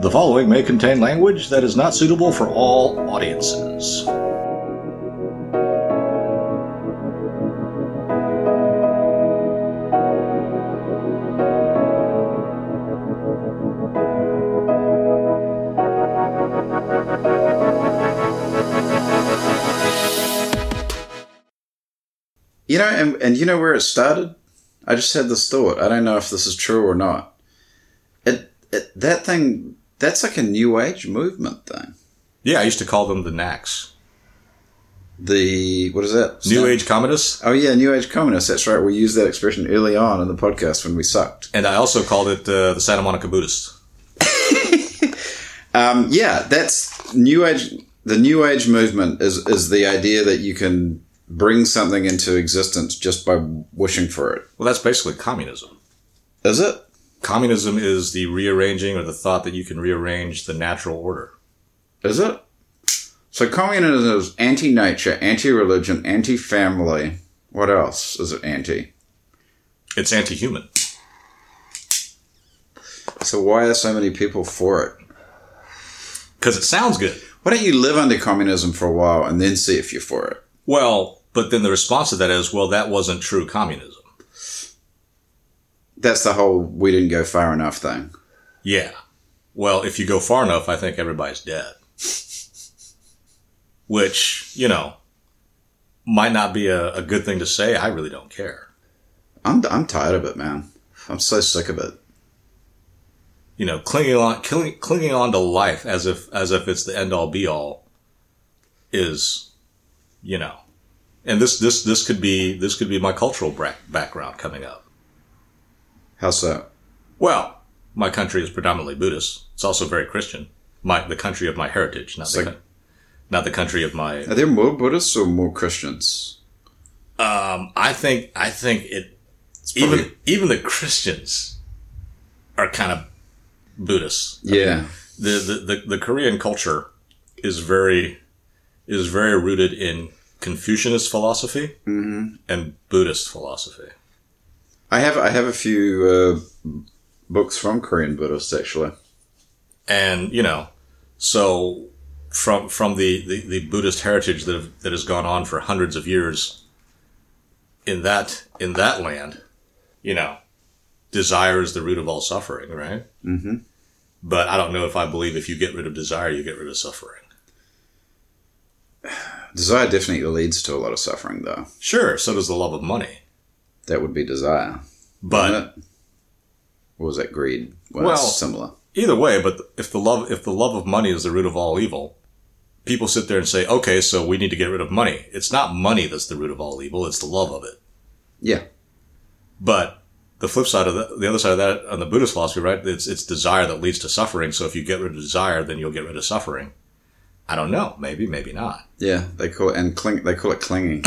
The following may contain language that is not suitable for all audiences. You know, and you know where it started? I just had this thought. I don't know if this is true or not. That thing, that's like a new age movement thing. Yeah, I used to call them the Knacks. What is that? New Age Communists? Oh, yeah, New Age Communists. That's right. We used that expression early on in the podcast when we sucked. And I also called it the Santa Monica Buddhists. Yeah, that's New Age. The New Age movement is the idea that you can bring something into existence just by wishing for it. Well, that's basically communism. Is it? Communism is the rearranging or the thought that you can rearrange the natural order. Is it? So communism is anti-nature, anti-religion, anti-family. What else is it anti? It's anti-human. So why are so many people for it? Because it sounds good. Why don't you live under communism for a while and then see if you're for it? Well, but then the response to that is, well, that wasn't true communism. That's the whole we didn't go far enough thing. Yeah. Well, if you go far enough, I think everybody's dead. Which, you know, might not be a good thing to say. I really don't care. I'm tired of it, man. I'm so sick of it. You know, clinging on to life as if it's the end all be all is, you know. And this could be my cultural background coming up. How so? Well, my country is predominantly Buddhist. It's also very Christian. The country of my heritage, not the country of my. Are there more Buddhists or more Christians? I think even the Christians are kind of Buddhists. Yeah. I mean, the Korean culture is very rooted in Confucianist philosophy and Buddhist philosophy. I have a few books from Korean Buddhists, actually. And, you know, so from the Buddhist heritage that has gone on for hundreds of years in that land, you know, desire is the root of all suffering, right? Mm-hmm. But I don't know if I believe if you get rid of desire, you get rid of suffering. Desire definitely leads to a lot of suffering, though. Sure, so does the love of money. That would be desire. But what was that, greed? Well, it's similar. Either way, but if the love of money is the root of all evil, people sit there and say, okay, so we need to get rid of money. It's not money that's the root of all evil, it's the love of it. Yeah. But the flip side of the other side of that on the Buddhist philosophy, right? It's desire that leads to suffering, so if you get rid of desire, then you'll get rid of suffering. I don't know. Maybe, maybe not. Yeah, they call it clinging. Yeah, clinging.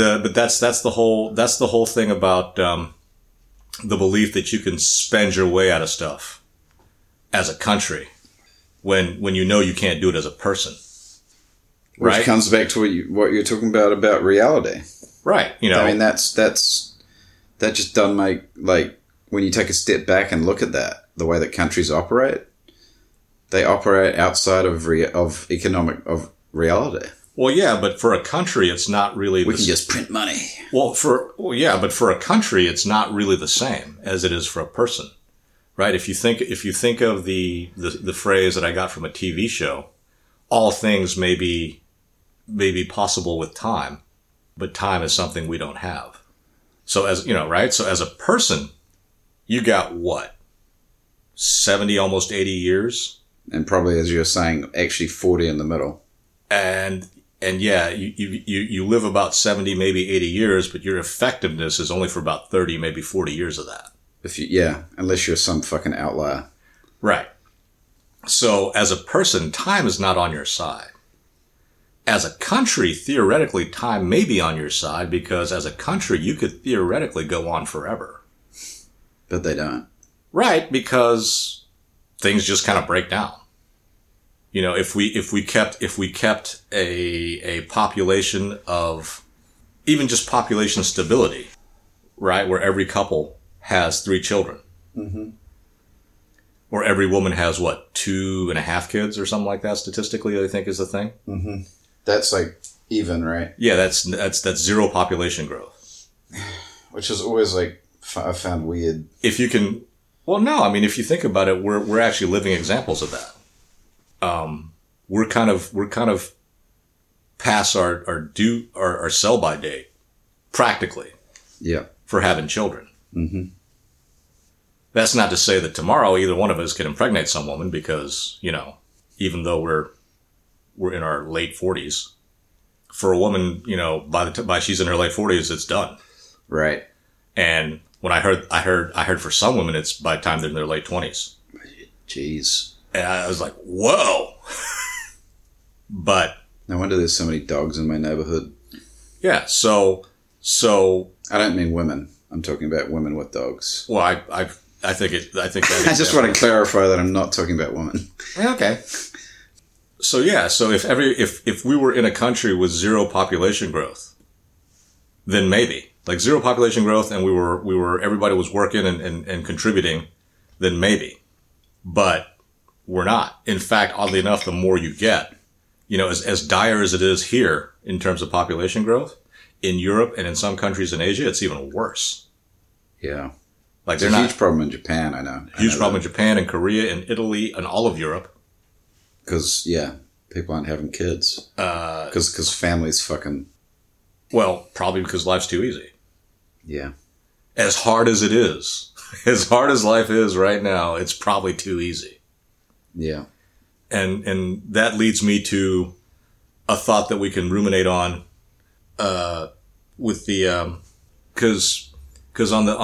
But that's the whole thing about the belief that you can spend your way out of stuff as a country when you know you can't do it as a person. Right? Which comes back to what you're talking about reality. Right. You know, I mean that just doesn't make, like, when you take a step back and look at that, the way that countries operate. They operate outside of reality. Well, yeah, but for a country, it's not really. We can just print money. Well, yeah, but for a country, it's not really the same as it is for a person, right? If you think of the phrase that I got from a TV show, all things may be possible with time, but time is something we don't have. So as you know, right? So as a person, you got what? 70, almost 80 years. And probably, as you're saying, actually 40 in the middle. And yeah, you live about 70, maybe 80 years, but your effectiveness is only for about 30, maybe 40 years of that. Unless you're some fucking outlier. Right. So as a person, time is not on your side. As a country, theoretically, time may be on your side because as a country, you could theoretically go on forever. But they don't. Right, because things just kind of break down. You know, if we kept a population of even just population stability, right, where every couple has 3 children, where every woman has, what, 2.5 kids or something like that statistically, I think is the thing. Mm-hmm. That's like even, right? Yeah, that's zero population growth. Which is always like, I found weird. If you can, well, no, I mean, if you think about it, we're actually living examples of that. We're kind of past our sell by date practically. Yeah. For having children. Mm-hmm. That's not to say that tomorrow either one of us can impregnate some woman because, you know, even though we're in our late 40s, for a woman, you know, by she's in her late 40s, it's done. Right. And when I heard for some women, it's by the time they're in their late 20s. Jeez. And I was like, whoa. But no wonder there's so many dogs in my neighborhood. Yeah. So I don't mean women. I'm talking about women with dogs. Well, I think that I just want to clarify that I'm not talking about women. Okay. So yeah. So if we were in a country with zero population growth, then maybe. Like zero population growth and we were everybody was working and contributing, then maybe. But we're not. In fact, oddly enough, the more you get, you know, as dire as it is here in terms of population growth, in Europe and in some countries in Asia, it's even worse. Yeah. Like there's a huge problem in Japan, I know. Huge problem in Japan and Korea and Italy and all of Europe. Because, yeah, people aren't having kids. Because families fucking... Well, probably because life's too easy. Yeah. As hard as it is, as hard as life is right now, it's probably too easy. Yeah. And that leads me to a thought that we can ruminate on, with the, cause on the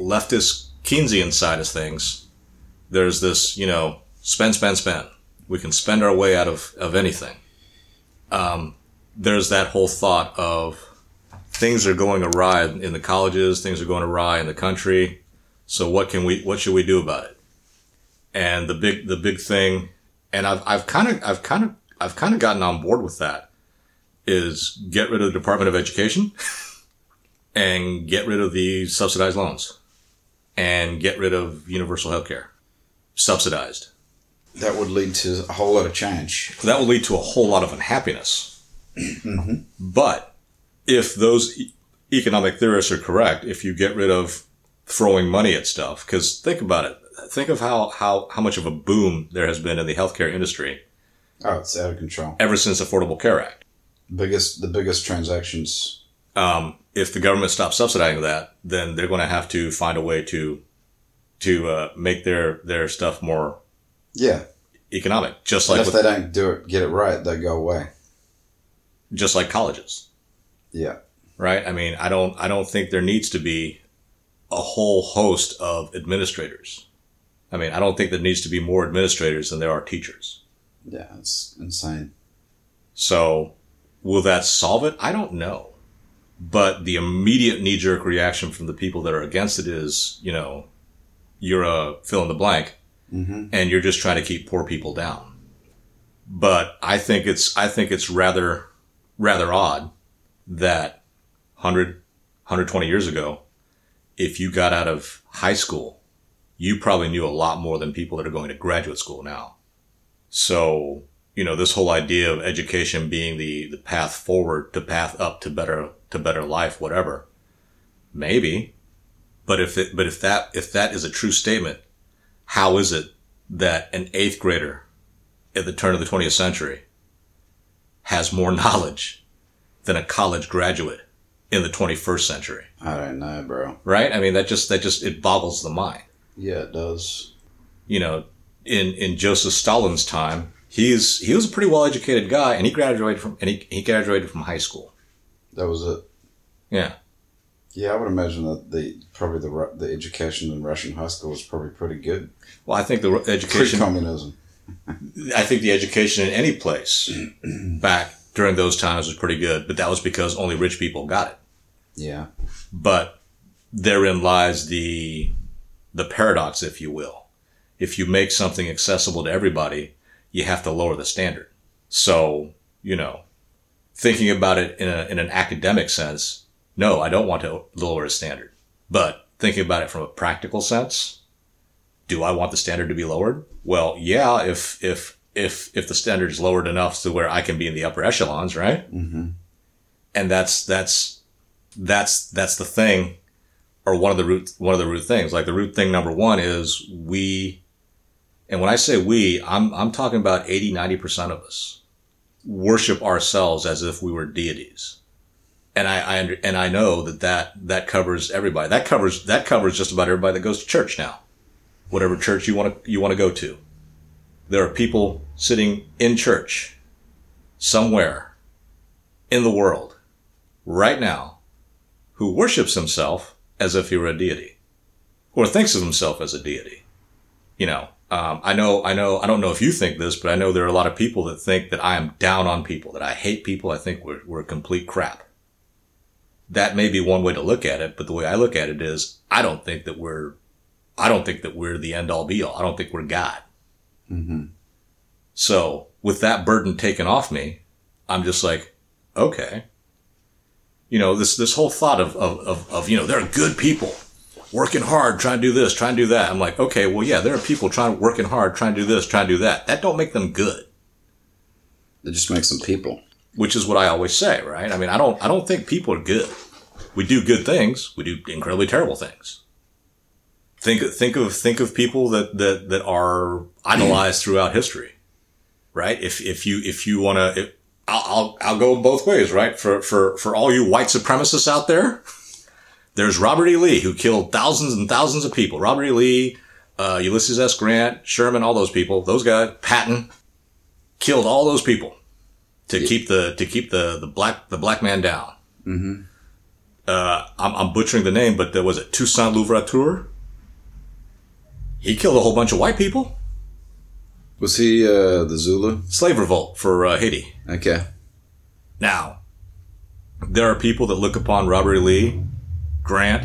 leftist Keynesian side of things, there's this, you know, spend. We can spend our way out of anything. There's that whole thought of things are going awry in the colleges, things are going awry in the country. So what should we do about it? And the big thing, and I've kind of gotten on board with that, is get rid of the Department of Education and get rid of the subsidized loans and get rid of universal healthcare, subsidized. That would lead to a whole lot of change. That would lead to a whole lot of unhappiness. Mm-hmm. But if those economic theorists are correct, if you get rid of throwing money at stuff, because think about it, think of how much of a boom there has been in the healthcare industry. Oh, it's out of control. Ever since the Affordable Care Act. The biggest transactions. If the government stops subsidizing that, then they're going to have to find a way to make their stuff more economic. Just like, and if they don't get it right, they go away. Just like colleges. Yeah. Right? I mean, I don't think there needs to be a whole host of administrators. I mean, I don't think there needs to be more administrators than there are teachers. Yeah, it's insane. So will that solve it? I don't know. But the immediate knee-jerk reaction from the people that are against it is, you know, you're a fill in the blank, mm-hmm. and you're just trying to keep poor people down. But I think it's rather odd that 120 years ago, if you got out of high school, you probably knew a lot more than people that are going to graduate school now. So, you know, this whole idea of education being the path forward, to path up to better life, whatever, maybe. But if that is a true statement, how is it that an 8th grader at the turn of the 20th century has more knowledge than a college graduate in the 21st century? I don't know, bro. Right? I mean, that just it boggles the mind. Yeah, it does. You know, in Joseph Stalin's time, he was a pretty well educated guy, and he graduated from high school. That was it. Yeah. Yeah, I would imagine that the education in Russian high school was probably pretty good. Well, I think the education pre-communism. I think the education in any place back during those times was pretty good, but that was because only rich people got it. Yeah. But therein lies the paradox, if you will. If you make something accessible to everybody, you have to lower the standard. So, you know, thinking about it in an academic sense, no, I don't want to lower a standard. But thinking about it from a practical sense, do I want the standard to be lowered? Well, yeah, if the standard is lowered enough to where I can be in the upper echelons, right? Mm-hmm. And that's the thing, or one of the root things. Like the root thing number one is we, and when I say we, I'm talking about 80, 90% of us worship ourselves as if we were deities. And I know that covers everybody. That covers just about everybody that goes to church now. Whatever church you want to go to. There are people sitting in church somewhere in the world right now who worships himself as if he were a deity or thinks of himself as a deity. You know, I don't know if you think this, but I know there are a lot of people that think that I am down on people, that I hate people. I think we're complete crap. That may be one way to look at it, but the way I look at it is I don't think that we're the end all be all. I don't think we're God. Mm-hmm. So with that burden taken off me, I'm just like, okay, you know, this whole thought of, you know, there are good people working hard, trying to do this, trying to do that. I'm like, okay, well, yeah, there are people working hard, trying to do this, trying to do that. That don't make them good. It just makes them people. Which is what I always say, right? I mean, I don't think people are good. We do good things. We do incredibly terrible things. Think of people that are idolized throughout history, right? If you want to, I'll go both ways, right? For all you white supremacists out there, there's Robert E. Lee, who killed thousands and thousands of people. Robert E. Lee, Ulysses S. Grant, Sherman, all those people, those guys, Patton, killed all those people to keep the black man down. Mm-hmm. I'm butchering the name, but there was a Toussaint Louverture. He killed a whole bunch of white people. Was he the Zulu? Slave revolt for Haiti. Okay. Now, there are people that look upon Robert E. Lee, Grant,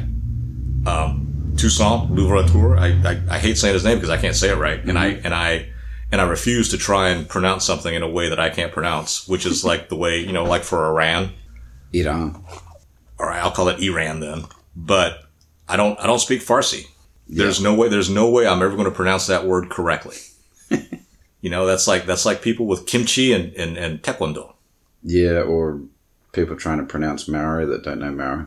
Toussaint Louverture. I hate saying his name because I can't say it right, mm-hmm. And I refuse to try and pronounce something in a way that I can't pronounce, which is like the way, you know, like for Iran. All right, I'll call it Iran then. But I don't speak Farsi. Yeah. There's no way I'm ever going to pronounce that word correctly. You know, that's like people with kimchi and taekwondo. Yeah, or people trying to pronounce Maori that don't know Maori.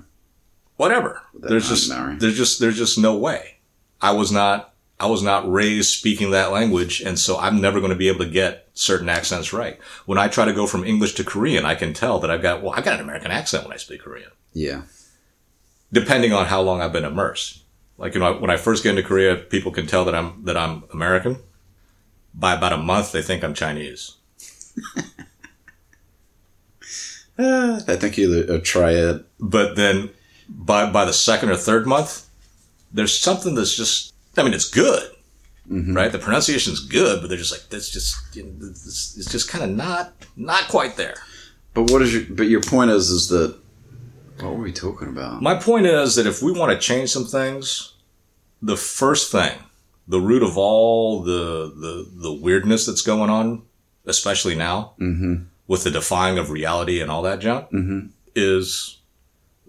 Whatever. There's just no way. I was not raised speaking that language, and so I'm never going to be able to get certain accents right. When I try to go from English to Korean, I can tell that I've got an American accent when I speak Korean. Yeah. Depending on how long I've been immersed. Like, you know, when I first get into Korea, people can tell that I'm American. By about a month, they think I'm Chinese. I think you're a triad. But then by the second or third month, there's something that's just, I mean, it's good, mm-hmm. right? The pronunciation's good, but they're just like, that's just, you know, it's just kind of not quite there. But your point is that, what were we talking about? My point is that if we want to change some things, the first thing, the root of all the weirdness that's going on, especially now, mm-hmm. with the defying of reality and all that junk, mm-hmm. is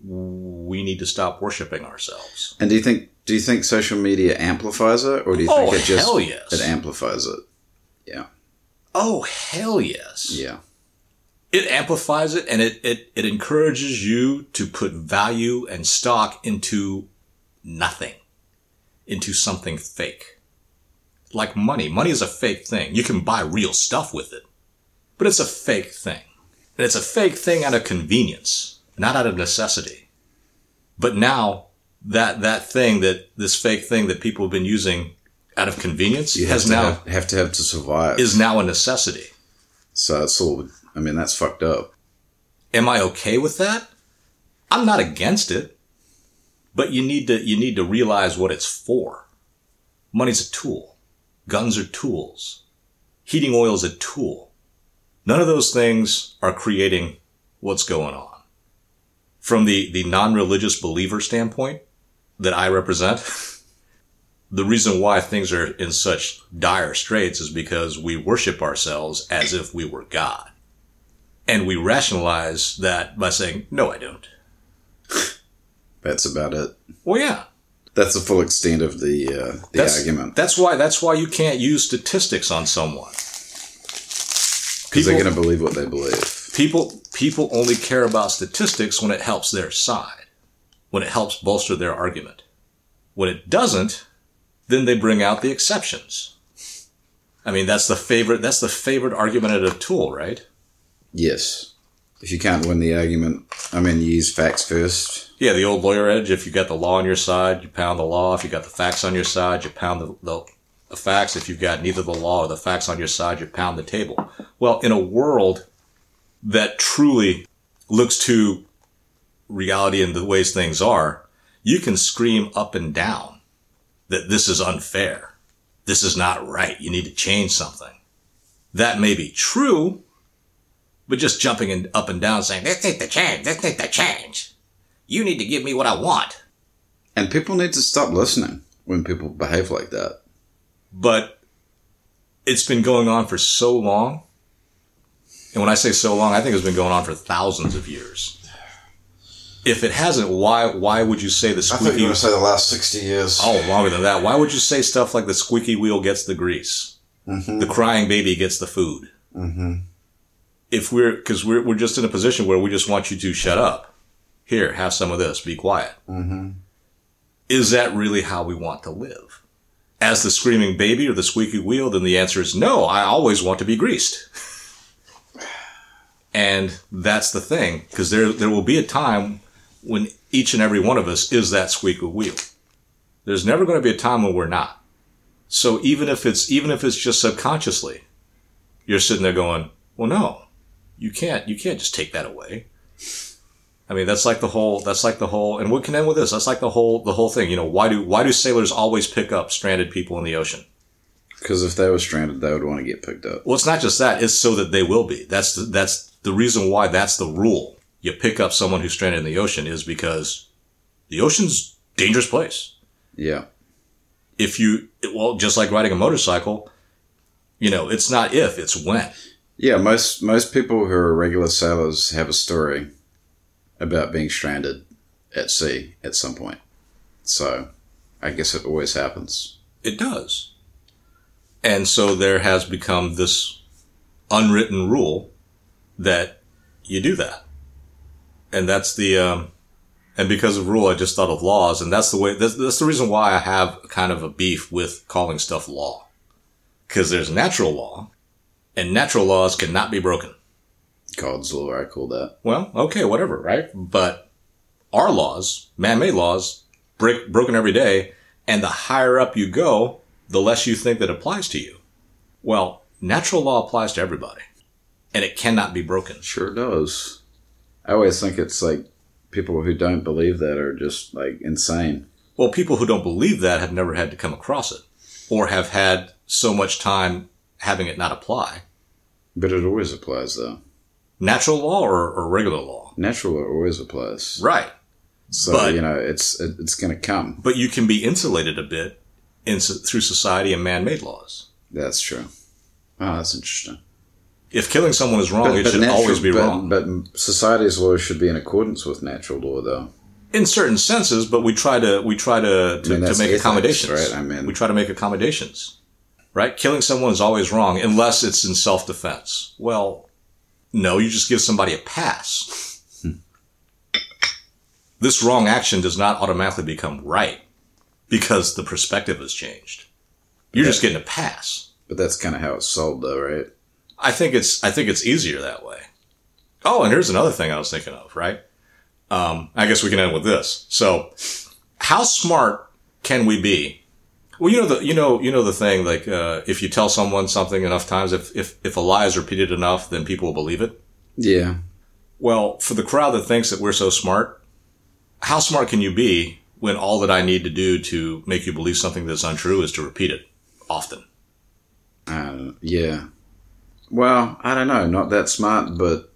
we need to stop worshiping ourselves. And do you think social media amplifies it, or do you think it just, hell yes. It amplifies it? Yeah. Oh, hell yes. Yeah. It amplifies it, and it encourages you to put value and stock into nothing, into something fake. Like money. Money is a fake thing. You can buy real stuff with it, but it's a fake thing. And it's a fake thing out of convenience, not out of necessity. But now this fake thing that people have been using out of convenience has now to survive is now a necessity. So it's all. I mean, that's fucked up. Am I okay with that? I'm not against it, but you need to realize what it's for. Money's a tool. Guns are tools. Heating oil is a tool. None of those things are creating what's going on. From the non-religious believer standpoint that I represent, the reason why things are in such dire straits is because we worship ourselves as if we were God. And we rationalize that by saying, no, I don't. That's about it. Well, yeah. That's the full extent of the argument. That's why you can't use statistics on someone. Because they're going to believe what they believe. People only care about statistics when it helps their side, when it helps bolster their argument. When it doesn't, then they bring out the exceptions. I mean, that's the favorite argumentative tool, right? Yes. If you can't win the argument, I mean, you use facts first. Yeah, the old lawyer edge. If you got the law on your side, you pound the law. If you got the facts on your side, you pound the facts. If you've got neither the law or the facts on your side, you pound the table. Well, in a world that truly looks to reality and the ways things are, you can scream up and down that this is unfair. This is not right. You need to change something. That may be true, but just jumping up and down saying, this ain't the change. This ain't the change. You need to give me what I want. And people need to stop listening when people behave like that. But it's been going on for so long. And when I say so long, I think it's been going on for thousands of years. If it hasn't, why would you say the squeaky... I thought you were going to say the last 60 years. Oh, longer than that. Why would you say stuff like the squeaky wheel gets the grease? Mm-hmm. The crying baby gets the food. Mm-hmm. Because we're just in a position where we just want you to shut up. Here, have some of this. Be quiet. Mm-hmm. Is that really how we want to live? As the screaming baby or the squeaky wheel, then the answer is no. I always want to be greased. And that's the thing, because there will be a time when each and every one of us is that squeaky wheel. There's never going to be a time when we're not. So even if it's just subconsciously, you're sitting there going, well, no, you can't just take that away. I mean, that's like the whole, and we can end with this. That's like the whole thing. You know, why do sailors always pick up stranded people in the ocean? Because if they were stranded, they would want to get picked up. Well, it's not just that. It's so that they will be. That's the reason why that's the rule. You pick up someone who's stranded in the ocean is because the ocean's a dangerous place. Yeah. Just like riding a motorcycle, you know, it's not if, it's when. Yeah, most people who are regular sailors have a story about being stranded at sea at some point. So I guess it always happens. It does. And so there has become this unwritten rule that you do that. And that's and because of rule, I just thought of laws. And that's the reason why I have kind of a beef with calling stuff law. Because there's natural law, and natural laws cannot be broken. God's law, I call that. Well, okay, whatever, right? But our laws, man-made laws, broken every day. And the higher up you go, the less you think that applies to you. Well, natural law applies to everybody. And it cannot be broken. Sure it does. I always think it's like people who don't believe that are just like insane. Well, people who don't believe that have never had to come across it or have had so much time having it not apply. But it always applies though. Natural law or regular law? Natural law always applies. Right. So, but, you know, it's going to come. But you can be insulated a bit through society and man-made laws. That's true. Oh, that's interesting. If killing someone is wrong, it should always be wrong. But society's laws should be in accordance with natural law, though. In certain senses, but we try to make ethics, accommodations. Right? I mean, we try to make accommodations. Right? Killing someone is always wrong unless it's in self-defense. Well, no, you just give somebody a pass. This wrong action does not automatically become right because the perspective has changed. You're just getting a pass. But that's kind of how it's sold, though, right? I think it's easier that way. Oh, and here's another thing I was thinking of, right? I guess we can end with this. So, how smart can we be? Well, you know the thing, like, if you tell someone something enough times, if a lie is repeated enough, then people will believe it. Yeah. Well, for the crowd that thinks that we're so smart, how smart can you be when all that I need to do to make you believe something that's untrue is to repeat it often? Yeah. Well, I don't know, not that smart, but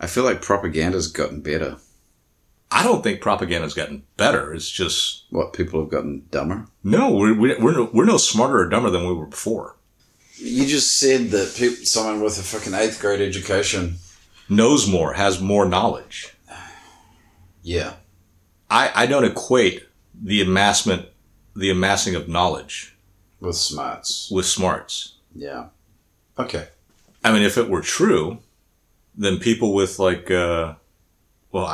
I feel like propaganda's gotten better. I don't think propaganda's gotten better. It's just... What, people have gotten dumber? No, we're no smarter or dumber than we were before. You just said that someone with a fucking 8th grade education... Knows more, has more knowledge. Yeah. I don't equate the amassing of knowledge with smarts. Yeah. Okay. I mean, if it were true, then people with like, I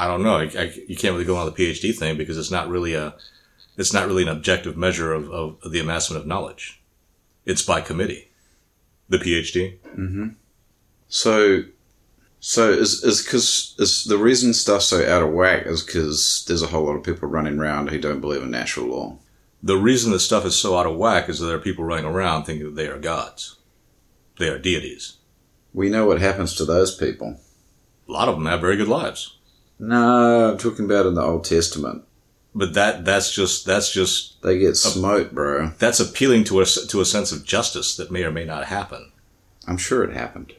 don't know. You can't really go on the PhD thing because it's not really an objective measure of the amassment of knowledge. It's by committee, the PhD. Mm-hmm. So is the reason stuff's so out of whack is because there's a whole lot of people running around who don't believe in natural law. The reason this stuff is so out of whack is that there are people running around thinking that they are gods. They are deities. We know what happens to those people. A lot of them have very good lives. No, I'm talking about in the Old Testament. But that's just they get smoked, bro. That's appealing to a sense of justice that may or may not happen. I'm sure it happened.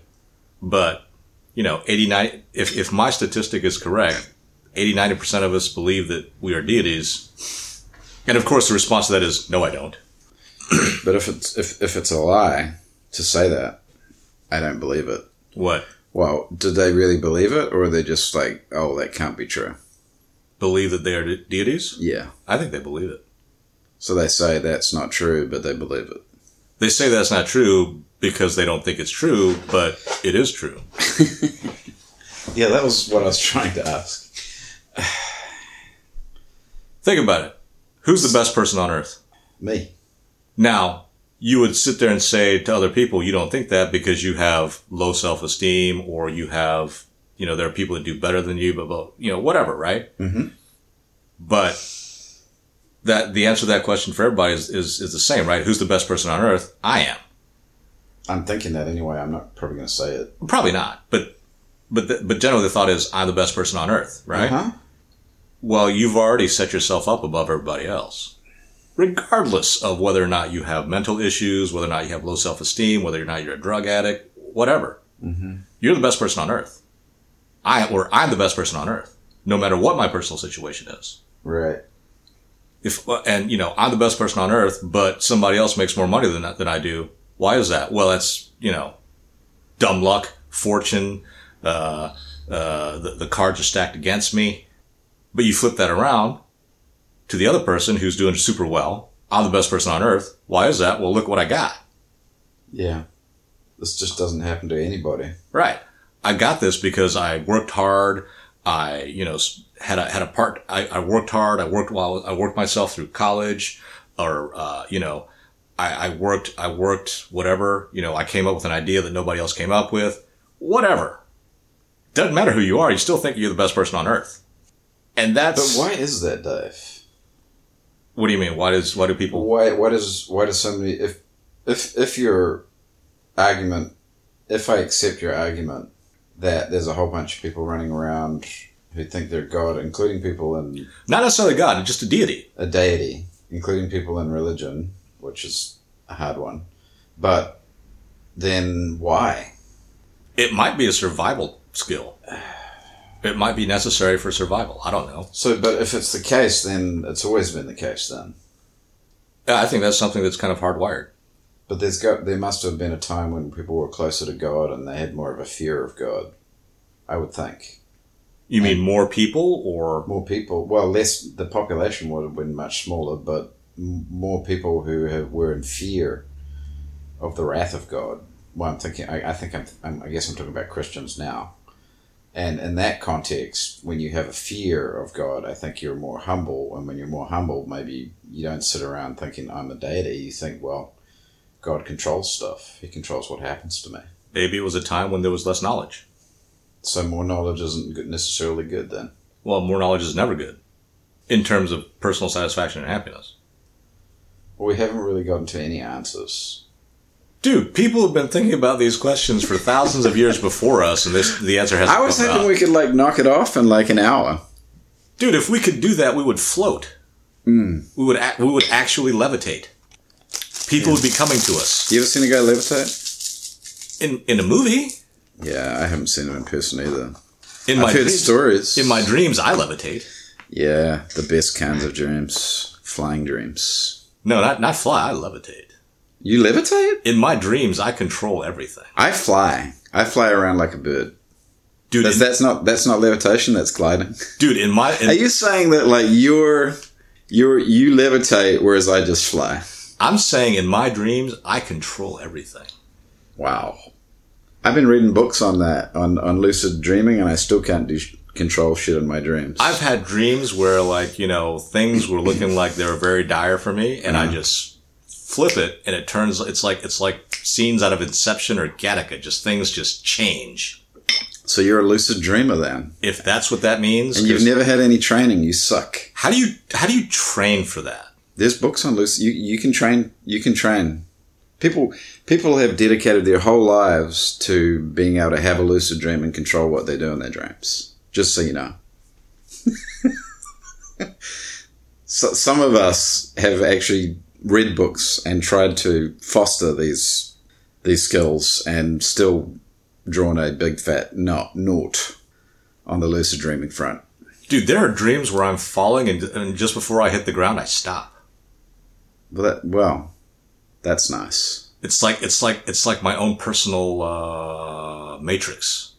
But, 89, if my statistic is correct, 80-90% of us believe that we are deities. And of course the response to that is, no, I don't. But if it's a lie to say that, I don't believe it. What? Well, did they really believe it, or are they just like, oh, that can't be true? Believe that they are deities? Yeah. I think they believe it. So they say that's not true, but they believe it. They say that's not true because they don't think it's true, but it is true. Yeah, that was what I was trying to ask. Think about it. Who's the best person on earth? Me. Now, you would sit there and say to other people, you don't think that because you have low self-esteem, or you have, there are people that do better than you, but whatever, right? Mm-hmm. But that the answer to that question for everybody is the same, right? Who's the best person on earth? I am. I'm thinking that anyway. I'm not probably going to say it. Probably not. But generally the thought is, I'm the best person on earth, right? Uh-huh. Well, you've already set yourself up above everybody else. Regardless of whether or not you have mental issues, whether or not you have low self-esteem, whether or not you're a drug addict, whatever. Mm-hmm. You're the best person on earth. I'm the best person on earth, no matter what my personal situation is. Right. If I'm the best person on earth, but somebody else makes more money than I do. Why is that? Well, that's, dumb luck, fortune, the cards are stacked against me. But you flip that around to the other person who's doing super well. I'm the best person on earth. Why is that? Well, look what I got. Yeah. This just doesn't happen to anybody. Right. I got this because I worked hard. I worked hard. I worked myself through college, or, I worked whatever, I came up with an idea that nobody else came up with, whatever. Doesn't matter who you are. You still think you're the best person on earth. And that's. But why is that, Dave? What do you mean? Why does somebody, if your argument, if I accept your argument that there's a whole bunch of people running around who think they're God, including people in, not necessarily God, just a deity, including people in religion, which is a hard one, but then why? It might be a survival skill. It might be necessary for survival. I don't know. So, but if it's the case, then it's always been the case then. Yeah, I think that's something that's kind of hardwired. But there must have been a time when people were closer to God and they had more of a fear of God, I would think. You mean more people or? More people. Well, less, the population would have been much smaller, but more people who were in fear of the wrath of God. Well, I'm thinking, I guess I'm talking about Christians now. And in that context, when you have a fear of God, I think you're more humble. And when you're more humble, maybe you don't sit around thinking, I'm a deity. You think, well, God controls stuff. He controls what happens to me. Maybe it was a time when there was less knowledge. So more knowledge isn't necessarily good then? Well, more knowledge is never good in terms of personal satisfaction and happiness. Well, we haven't really gotten to any answers. Dude, people have been thinking about these questions for thousands of years before us, and the answer hasn't come out. I was thinking we could, knock it off in, an hour. Dude, if we could do that, we would float. Mm. We would actually levitate. People would be coming to us. You ever seen a guy levitate? In a movie? Yeah, I haven't seen him in person either. I've heard stories. In my dreams, I levitate. Yeah, the best kinds of dreams. Flying dreams. No, not fly, I levitate. You levitate? In my dreams, I control everything. I fly. I fly around like a bird. Dude, that's not levitation. That's gliding. Dude, are you saying that You levitate, whereas I just fly. I'm saying in my dreams, I control everything. Wow. I've been reading books on that, on lucid dreaming, and I still can't control shit in my dreams. I've had dreams where, like, you know, things were looking like they were very dire for me, and I just flip it, and it turns, it's like scenes out of Inception or Gattaca. Just things just change. So you're a lucid dreamer then. If that's what that means. And you've never had any training. You suck. How do you train for that? There's books on lucid. You can train. People have dedicated their whole lives to being able to have a lucid dream and control what they do in their dreams. Just so you know. So some of us have actually read books and tried to foster these skills and still drawn a big fat naught on the lucid dreaming front. Dude, there are dreams where I'm falling and just before I hit the ground, I stop. Well, that's nice. It's like my own personal matrix.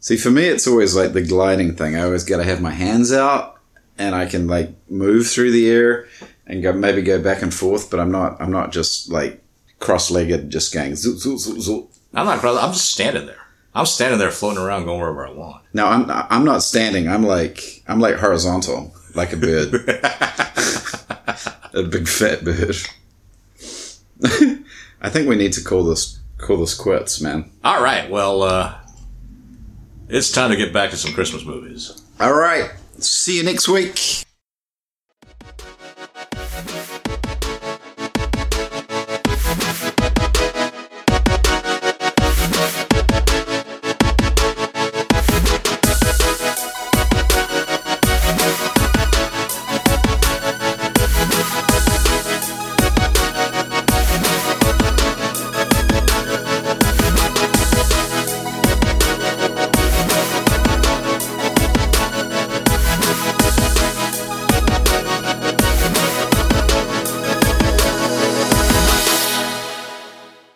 See, for me, it's always like the gliding thing. I always got to have my hands out, and I can like move through the air and go back and forth. But I'm not just like cross-legged, just going zoop zoop zoop zoop. I'm just standing there. I'm standing there floating around going wherever I want. No, I'm not standing. I'm like horizontal, like a bird. A big fat bird. I think we need to call this quits, man. All right. Well, it's time to get back to some Christmas movies. All right. See you next week.